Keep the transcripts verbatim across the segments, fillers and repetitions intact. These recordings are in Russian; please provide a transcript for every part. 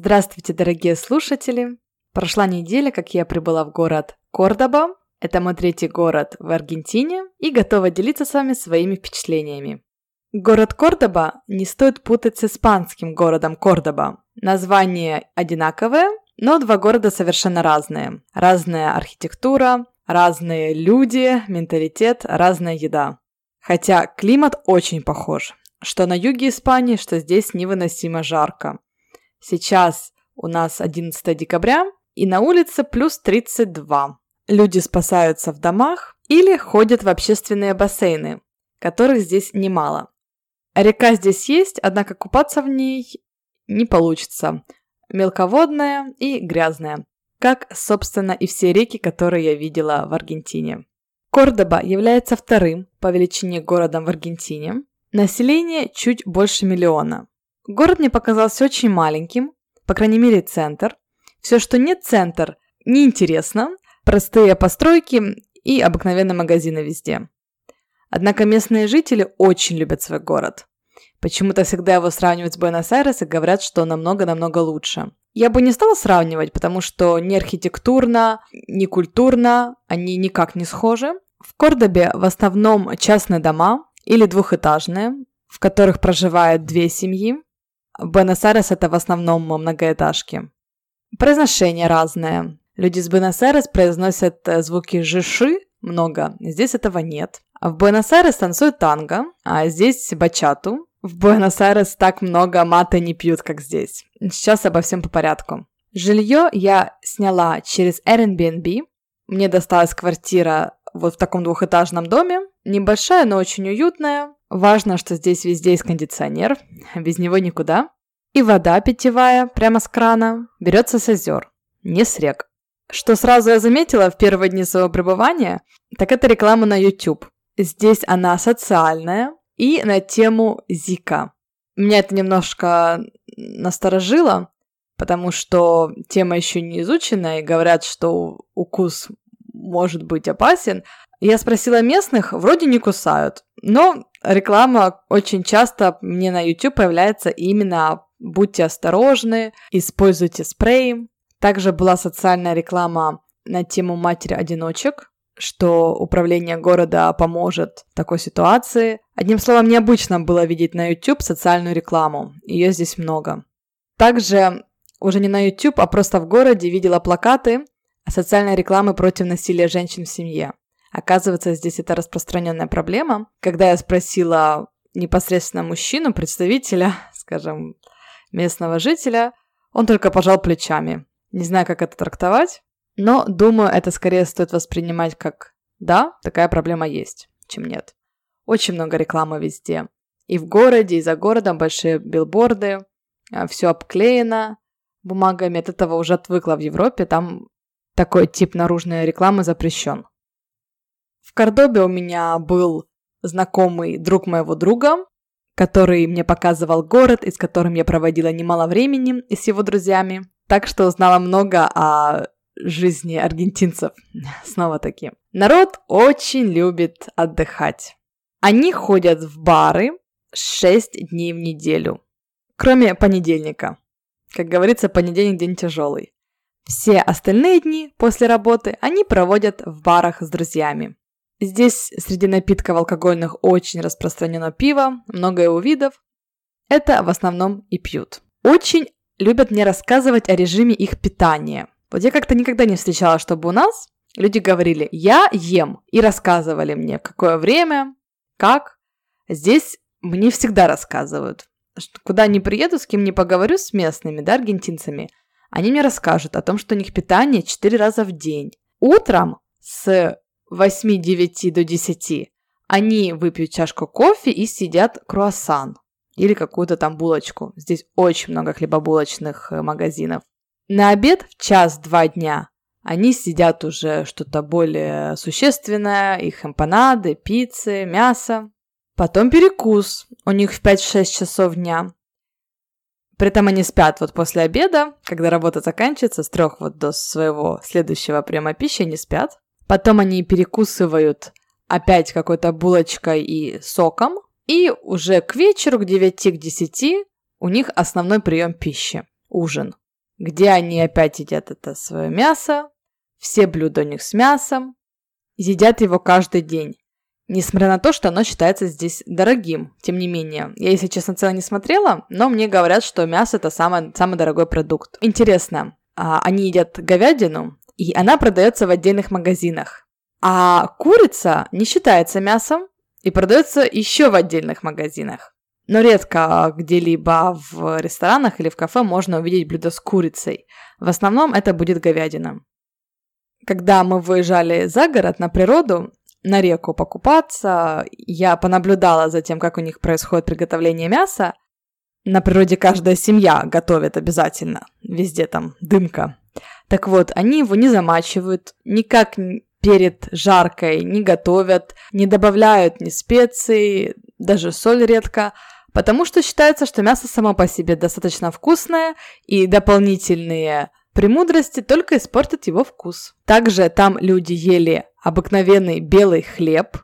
Здравствуйте, дорогие слушатели! Прошла неделя, как я прибыла в город Кордоба. Это мой третий город в Аргентине и готова делиться с вами своими впечатлениями. Город Кордоба не стоит путать с испанским городом Кордоба. Название одинаковое, но два города совершенно разные. Разная архитектура, разные люди, менталитет, разная еда. Хотя климат очень похож. Что на юге Испании, что здесь невыносимо жарко. Сейчас у нас одиннадцатое декабря, и на улице плюс тридцать два. Люди спасаются в домах или ходят в общественные бассейны, которых здесь немало. Река здесь есть, однако купаться в ней не получится. Мелководная и грязная, как, собственно, и все реки, которые я видела в Аргентине. Кордоба является вторым по величине городом в Аргентине. Население чуть больше миллиона. Город мне показался очень маленьким, по крайней мере, центр. Все, что не центр, неинтересно. Простые постройки и обыкновенные магазины везде. Однако местные жители очень любят свой город. Почему-то всегда его сравнивают с Буэнос-Айрес и говорят, что намного-намного лучше. Я бы не стала сравнивать, потому что ни архитектурно, ни культурно они никак не схожи. В Кордобе в основном частные дома или двухэтажные, в которых проживают две семьи. Буэнос-Айрес – это в основном многоэтажки. Произношение разное. Люди с Буэнос-Айрес произносят звуки жиши много, здесь этого нет. В Буэнос-Айрес танцуют танго, а здесь бачату. В Буэнос-Айрес так много мате не пьют, как здесь. Сейчас обо всем по порядку. Жилье я сняла через Airbnb. Мне досталась квартира вот в таком двухэтажном доме. Небольшая, но очень уютная. Важно, что здесь везде есть кондиционер, без него никуда. И вода питьевая, прямо с крана, берется с озер, не с рек. Что сразу я заметила в первые дни своего пребывания, так это реклама на YouTube. Здесь она социальная и на тему Зика. Меня это немножко насторожило, потому что тема еще не изучена, и говорят, что укус может быть опасен. Я спросила местных, вроде не кусают, но реклама очень часто мне на YouTube появляется именно «Будьте осторожны», «Используйте спрей». Также была социальная реклама на тему матери-одиночек, что управление города поможет в такой ситуации. Одним словом, необычно было видеть на YouTube социальную рекламу. Ее здесь много. Также уже не на YouTube, а просто в городе видела плакаты социальной рекламы против насилия женщин в семье. Оказывается, здесь это распространенная проблема. Когда я спросила непосредственно мужчину, представителя, скажем, местного жителя, он только пожал плечами. Не знаю, как это трактовать, но, думаю, это скорее стоит воспринимать как «да, такая проблема есть», чем «нет». Очень много рекламы везде. И в городе, и за городом большие билборды, все обклеено бумагами. От этого уже отвыкла в Европе, там такой тип наружной рекламы запрещен. В Кордобе у меня был знакомый друг моего друга, который мне показывал город, и с которым я проводила немало времени, и с его друзьями. Так что узнала много о жизни аргентинцев, снова-таки. Народ очень любит отдыхать. Они ходят в бары шесть дней в неделю, кроме понедельника. Как говорится, понедельник день тяжелый. Все остальные дни после работы они проводят в барах с друзьями. Здесь среди напитков алкогольных очень распространено пиво, много его видов. Это в основном и пьют. Очень любят мне рассказывать о режиме их питания. Вот я как-то никогда не встречала, чтобы у нас люди говорили «я ем» и рассказывали мне, какое время, как. Здесь мне всегда рассказывают. Куда ни приеду, с кем ни поговорю, с местными, да, аргентинцами, они мне расскажут о том, что у них питание четыре раза в день. Утром с восьми девяти до десяти они выпьют чашку кофе и съедят круассан. Или какую-то там булочку. Здесь очень много хлебобулочных магазинов. На обед в час-два дня они съедят уже что-то более существенное, их эмпанады, пиццы, мясо. Потом перекус у них в пять-шесть часов дня. При этом они спят вот после обеда, когда работа заканчивается, с трех вот до своего следующего приема пищи они спят. Потом они перекусывают опять какой-то булочкой и соком. И уже к вечеру, к девяти, к десяти, у них основной прием пищи – ужин. где они опять едят это свое мясо, все блюда у них с мясом, едят его каждый день. Несмотря на то, что оно считается здесь дорогим, тем не менее. Я, если честно, цены не смотрела, но мне говорят, что мясо – это самый, самый дорогой продукт. Интересно, они едят говядину, и она продается в отдельных магазинах. А курица не считается мясом и продается еще в отдельных магазинах. Но редко где-либо в ресторанах или в кафе можно увидеть блюдо с курицей. В основном это будет говядина. Когда мы выезжали за город на природу, на реку покупаться, я понаблюдала за тем, как у них происходит приготовление мяса. На природе каждая семья готовит обязательно, везде там дымка. Так вот, они его не замачивают, никак перед жаркой не готовят, не добавляют ни специй, даже соль редко, потому что считается, что мясо само по себе достаточно вкусное, и дополнительные премудрости только испортят его вкус. Также там люди ели обыкновенный белый хлеб.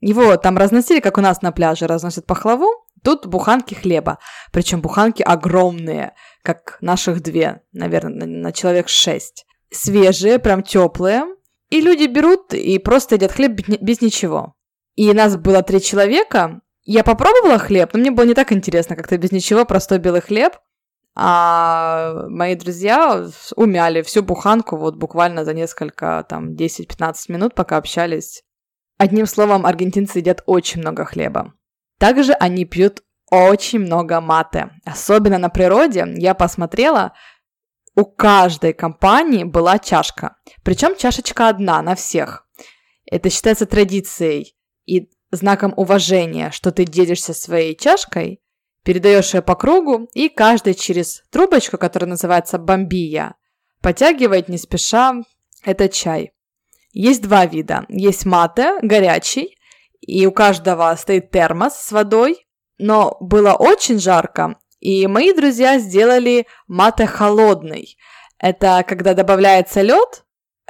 Его там разносили, как у нас на пляже разносят пахлаву. Тут буханки хлеба. Причем буханки огромные, как наших две, наверное, на человек шесть. Свежие, прям теплые. И люди берут и просто едят хлеб без ничего. И нас было три человека. Я попробовала хлеб, но мне было не так интересно, как-то без ничего, простой белый хлеб. А мои друзья умяли всю буханку вот буквально за несколько, там, десять-пятнадцать минут, пока общались. Одним словом, аргентинцы едят очень много хлеба. Также они пьют очень много мате. Особенно на природе, я посмотрела, у каждой компании была чашка. Причем чашечка одна на всех. Это считается традицией и знаком уважения, что ты делишься своей чашкой, передаешь ее по кругу, и каждый через трубочку, которая называется бомбия, потягивает не спеша этот чай. Есть два вида. Есть мате, горячий, и у каждого стоит термос с водой, но было очень жарко, и мои друзья сделали мате холодный. Это когда добавляется лед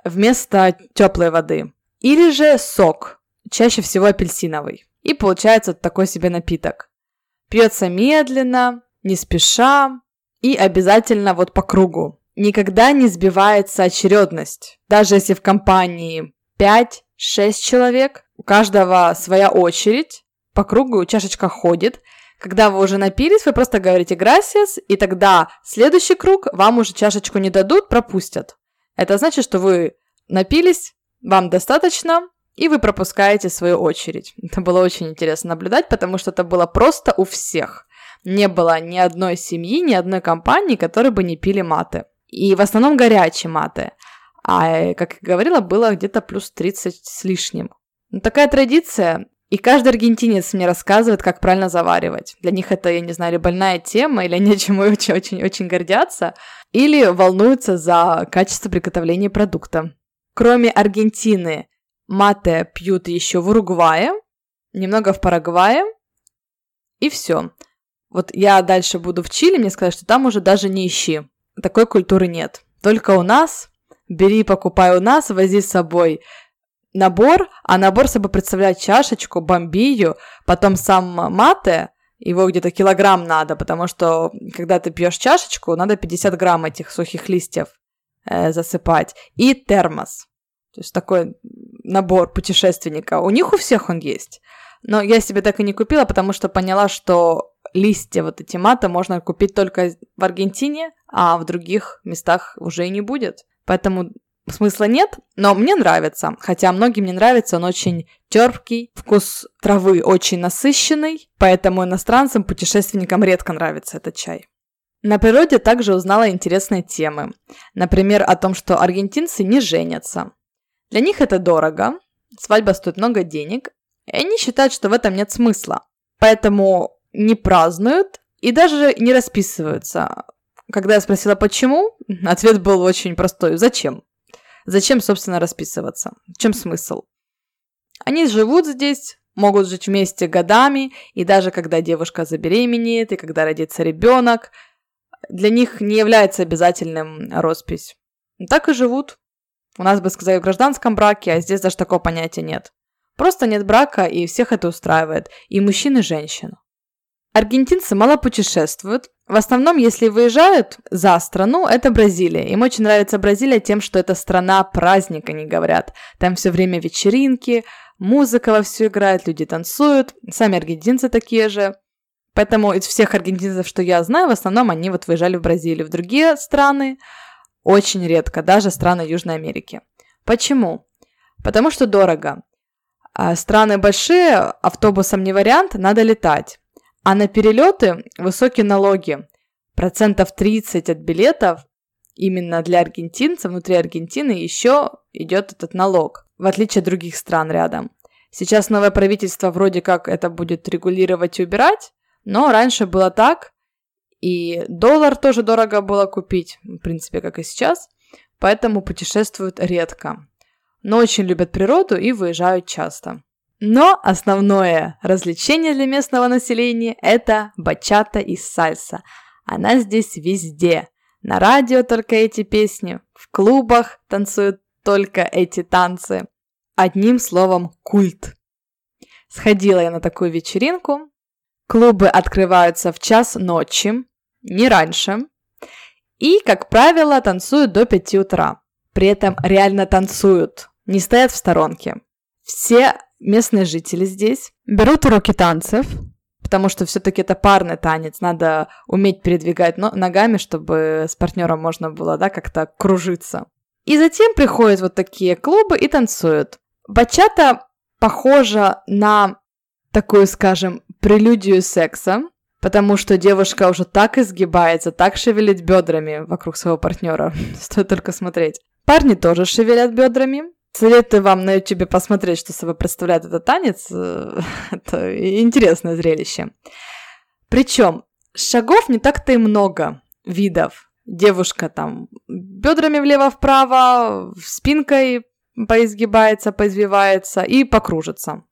вместо теплой воды. Или же сок, чаще всего апельсиновый. И получается вот такой себе напиток. Пьется медленно, не спеша и обязательно вот по кругу. Никогда не сбивается очередность. Даже если в компании пять-шесть человек, у каждого своя очередь, по кругу чашечка ходит. Когда вы уже напились, вы просто говорите «gracias», и тогда следующий круг вам уже чашечку не дадут, пропустят. Это значит, что вы напились, вам достаточно, и вы пропускаете свою очередь. Это было очень интересно наблюдать, потому что это было просто у всех. Не было ни одной семьи, ни одной компании, которые бы не пили мате. И в основном горячие мате. А, как я говорила, было где-то плюс тридцать с лишним. Но такая традиция. И каждый аргентинец мне рассказывает, как правильно заваривать. Для них это, я не знаю, или больная тема, или они чему очень-очень гордятся, или волнуются за качество приготовления продукта. Кроме Аргентины, мате пьют еще в Уругвае, немного в Парагвае, и все. Вот я дальше буду в Чили, мне сказали, что там уже даже не ищи. Такой культуры нет. Только у нас, бери и покупай у нас, вози с собой набор, а набор собой представляет чашечку, бомбию, потом сам мате, его где-то килограмм надо, потому что когда ты пьешь чашечку, надо пятьдесят грамм этих сухих листьев э, засыпать, и термос. То есть такой набор путешественника. У них у всех он есть. Но я себе так и не купила, потому что поняла, что листья вот эти мата можно купить только в Аргентине, а в других местах уже и не будет. Поэтому смысла нет, но мне нравится. Хотя многим не нравится, он очень терпкий, вкус травы очень насыщенный, поэтому иностранцам, путешественникам редко нравится этот чай. На природе также узнала интересные темы. Например, о том, что аргентинцы не женятся. Для них это дорого, свадьба стоит много денег, и они считают, что в этом нет смысла. Поэтому не празднуют и даже не расписываются. Когда я спросила, почему, ответ был очень простой. Зачем? Зачем, собственно, расписываться? В чем смысл? Они живут здесь, могут жить вместе годами, и даже когда девушка забеременеет, и когда родится ребенок, для них не является обязательным роспись. Так и живут. У нас бы сказали в гражданском браке, а здесь даже такого понятия нет. Просто нет брака, и всех это устраивает. И мужчин, и женщин. Аргентинцы мало путешествуют. В основном, если выезжают за страну, это Бразилия. Им очень нравится Бразилия тем, что это страна праздника, они говорят. Там все время вечеринки, музыка вовсю играет, люди танцуют. Сами аргентинцы такие же. Поэтому из всех аргентинцев, что я знаю, в основном они вот выезжали в Бразилию. В другие страны очень редко, даже страны Южной Америки. Почему? Потому что дорого. Страны большие, автобусом не вариант, надо летать. А на перелеты высокие налоги, процентов тридцать от билетов, именно для аргентинцев, внутри Аргентины еще идет этот налог, в отличие от других стран рядом. Сейчас новое правительство вроде как это будет регулировать и убирать, но раньше было так, и доллар тоже дорого было купить, в принципе, как и сейчас, поэтому путешествуют редко, но очень любят природу и выезжают часто. Но основное развлечение для местного населения – это бачата и сальса. Она здесь везде. На радио только эти песни, в клубах танцуют только эти танцы. Одним словом, культ. Сходила я на такую вечеринку. Клубы открываются в час ночи, не раньше. И, как правило, танцуют до пяти утра. При этом реально танцуют, не стоят в сторонке. Все местные жители здесь берут уроки танцев, потому что все-таки это парный танец, надо уметь передвигать ногами, чтобы с партнером можно было, да, как-то кружиться. И затем приходят вот такие клубы и танцуют. Бачата похожа на такую, скажем, прелюдию секса, потому что девушка уже так изгибается, так шевелит бедрами вокруг своего партнера, стоит только смотреть. Парни тоже шевелят бедрами. Советую вам на YouTube посмотреть, что собой представляет этот танец. Это интересное зрелище. Причем шагов не так-то и много видов. Девушка там бедрами влево-вправо, спинкой поизгибается, поизвивается и покружится.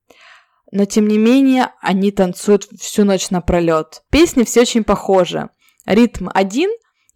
Но тем не менее они танцуют всю ночь напролет. Песни все очень похожи. Ритм один.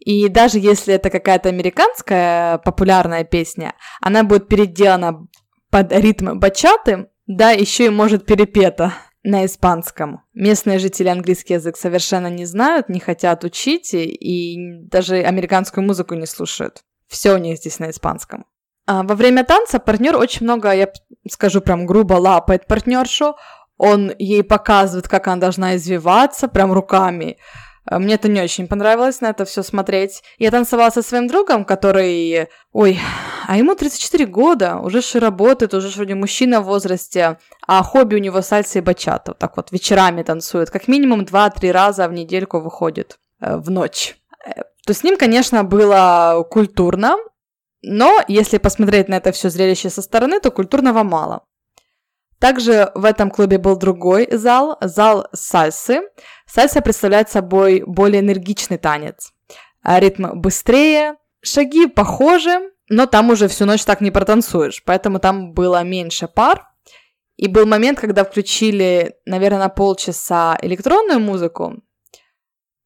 И даже если это какая-то американская популярная песня, она будет переделана под ритм бачаты, да, еще и может перепета на испанском. Местные жители английский язык совершенно не знают, не хотят учить, и даже американскую музыку не слушают. Все у них здесь на испанском. А во время танца партнер очень много, я скажу прям грубо, лапает партнершу. Он ей показывает, как она должна извиваться, прям руками. Мне это не очень понравилось, на это все смотреть. Я танцевала со своим другом, который... Ой, а ему тридцать четыре года, уже же работает, уже же вроде мужчина в возрасте, а хобби у него сальса и бачата. Вот так вот вечерами танцует, как минимум два-три раза в недельку выходит э, в ночь. То с ним, конечно, было культурно, но если посмотреть на это все зрелище со стороны, то культурного мало. Также в этом клубе был другой зал, зал сальсы. Сальса представляет собой более энергичный танец. Ритм быстрее, шаги похожи, но там уже всю ночь так не протанцуешь, поэтому там было меньше пар. И был момент, когда включили, наверное, на полчаса электронную музыку,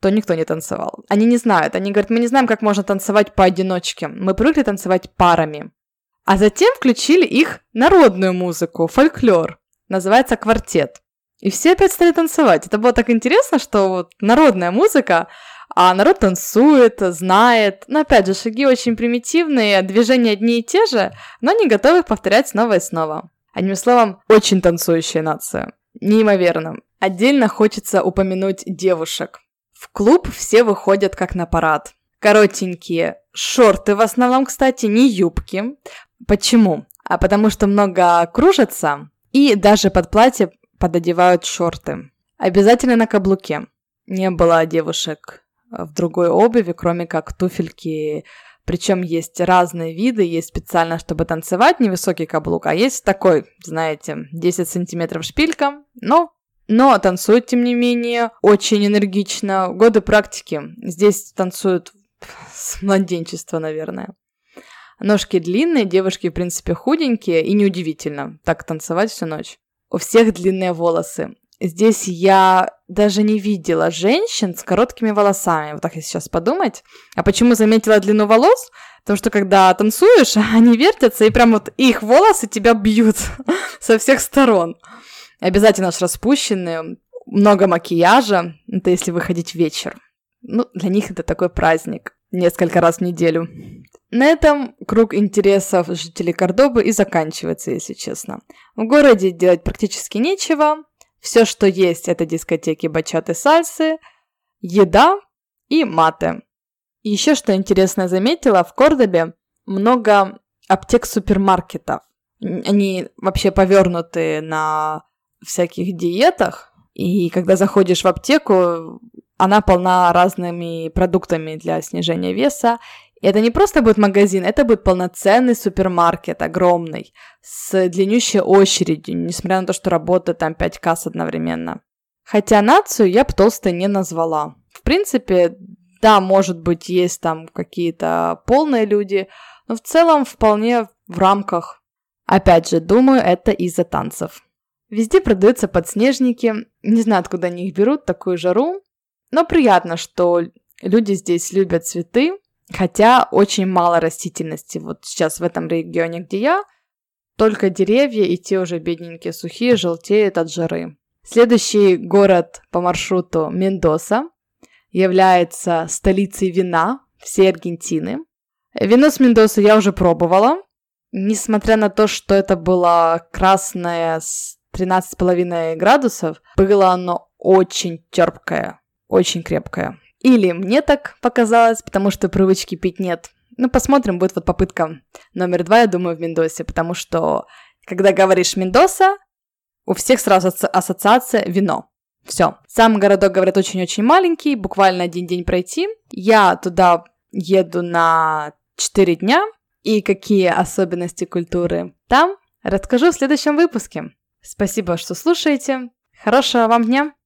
то никто не танцевал. Они не знают, они говорят, мы не знаем, как можно танцевать поодиночке, мы привыкли танцевать парами. А затем включили их народную музыку, фольклор, называется квартет. И все опять стали танцевать. Это было так интересно, что вот народная музыка, а народ танцует, знает. Но опять же, шаги очень примитивные, движения одни и те же, но не готовы их повторять снова и снова. Одним словом, очень танцующая нация. Неимоверно. Отдельно хочется упомянуть девушек. В клуб все выходят как на парад. Коротенькие шорты в основном, кстати, не юбки. Почему? А потому что много кружатся, и даже под платье пододевают шорты. Обязательно на каблуке. Не было девушек в другой обуви, кроме как туфельки. Причем есть разные виды, есть специально, чтобы танцевать, невысокий каблук, а есть такой, знаете, десять сантиметров шпилька, но... Но танцуют, тем не менее, очень энергично. Годы практики. Здесь танцуют с младенчества, наверное. Ножки длинные, девушки, в принципе, худенькие, и неудивительно так танцевать всю ночь. У всех длинные волосы. Здесь я даже не видела женщин с короткими волосами. Вот так я сейчас подумать. А почему заметила длину волос? Потому что когда танцуешь, они вертятся, и прям вот их волосы тебя бьют со всех сторон. Обязательно же распущенные, много макияжа, это если выходить вечер. Ну, для них это такой праздник. Несколько раз в неделю. На этом круг интересов жителей Кордобы и заканчивается, если честно. В городе делать практически нечего. Все, что есть, это дискотеки, бачаты, сальсы, еда и мате. И еще что интересное заметила, в Кордобе много аптек-супермаркетов. Они вообще повернуты на всяких диетах. И когда заходишь в аптеку, она полна разными продуктами для снижения веса. И это не просто будет магазин, это будет полноценный супермаркет, огромный, с длиннющей очередью, несмотря на то, что работает там пять касс одновременно. Хотя нацию я бы толстой не назвала. В принципе, да, может быть, есть там какие-то полные люди, но в целом вполне в рамках. Опять же, думаю, это из-за танцев. Везде продаются подснежники, не знаю, откуда они их берут, такую жару. Но приятно, что люди здесь любят цветы, хотя очень мало растительности. Вот сейчас в этом регионе, где я, только деревья, и те уже бедненькие, сухие, желтеют от жары. Следующий город по маршруту Мендоса является столицей вина всей Аргентины. Вино с Мендосы я уже пробовала. Несмотря на то, что это было красное с тринадцать с половиной градусов, было оно очень терпкое. Очень крепкая. Или мне так показалось, потому что привычки пить нет. Ну, посмотрим, будет вот попытка номер два, я думаю, в Мендосе, потому что, когда говоришь Мендоса, у всех сразу ассоциация вино. Все. Сам городок, говорят, очень-очень маленький, буквально один день пройти. Я туда еду на четыре дня, и какие особенности культуры там, расскажу в следующем выпуске. Спасибо, что слушаете. Хорошего вам дня!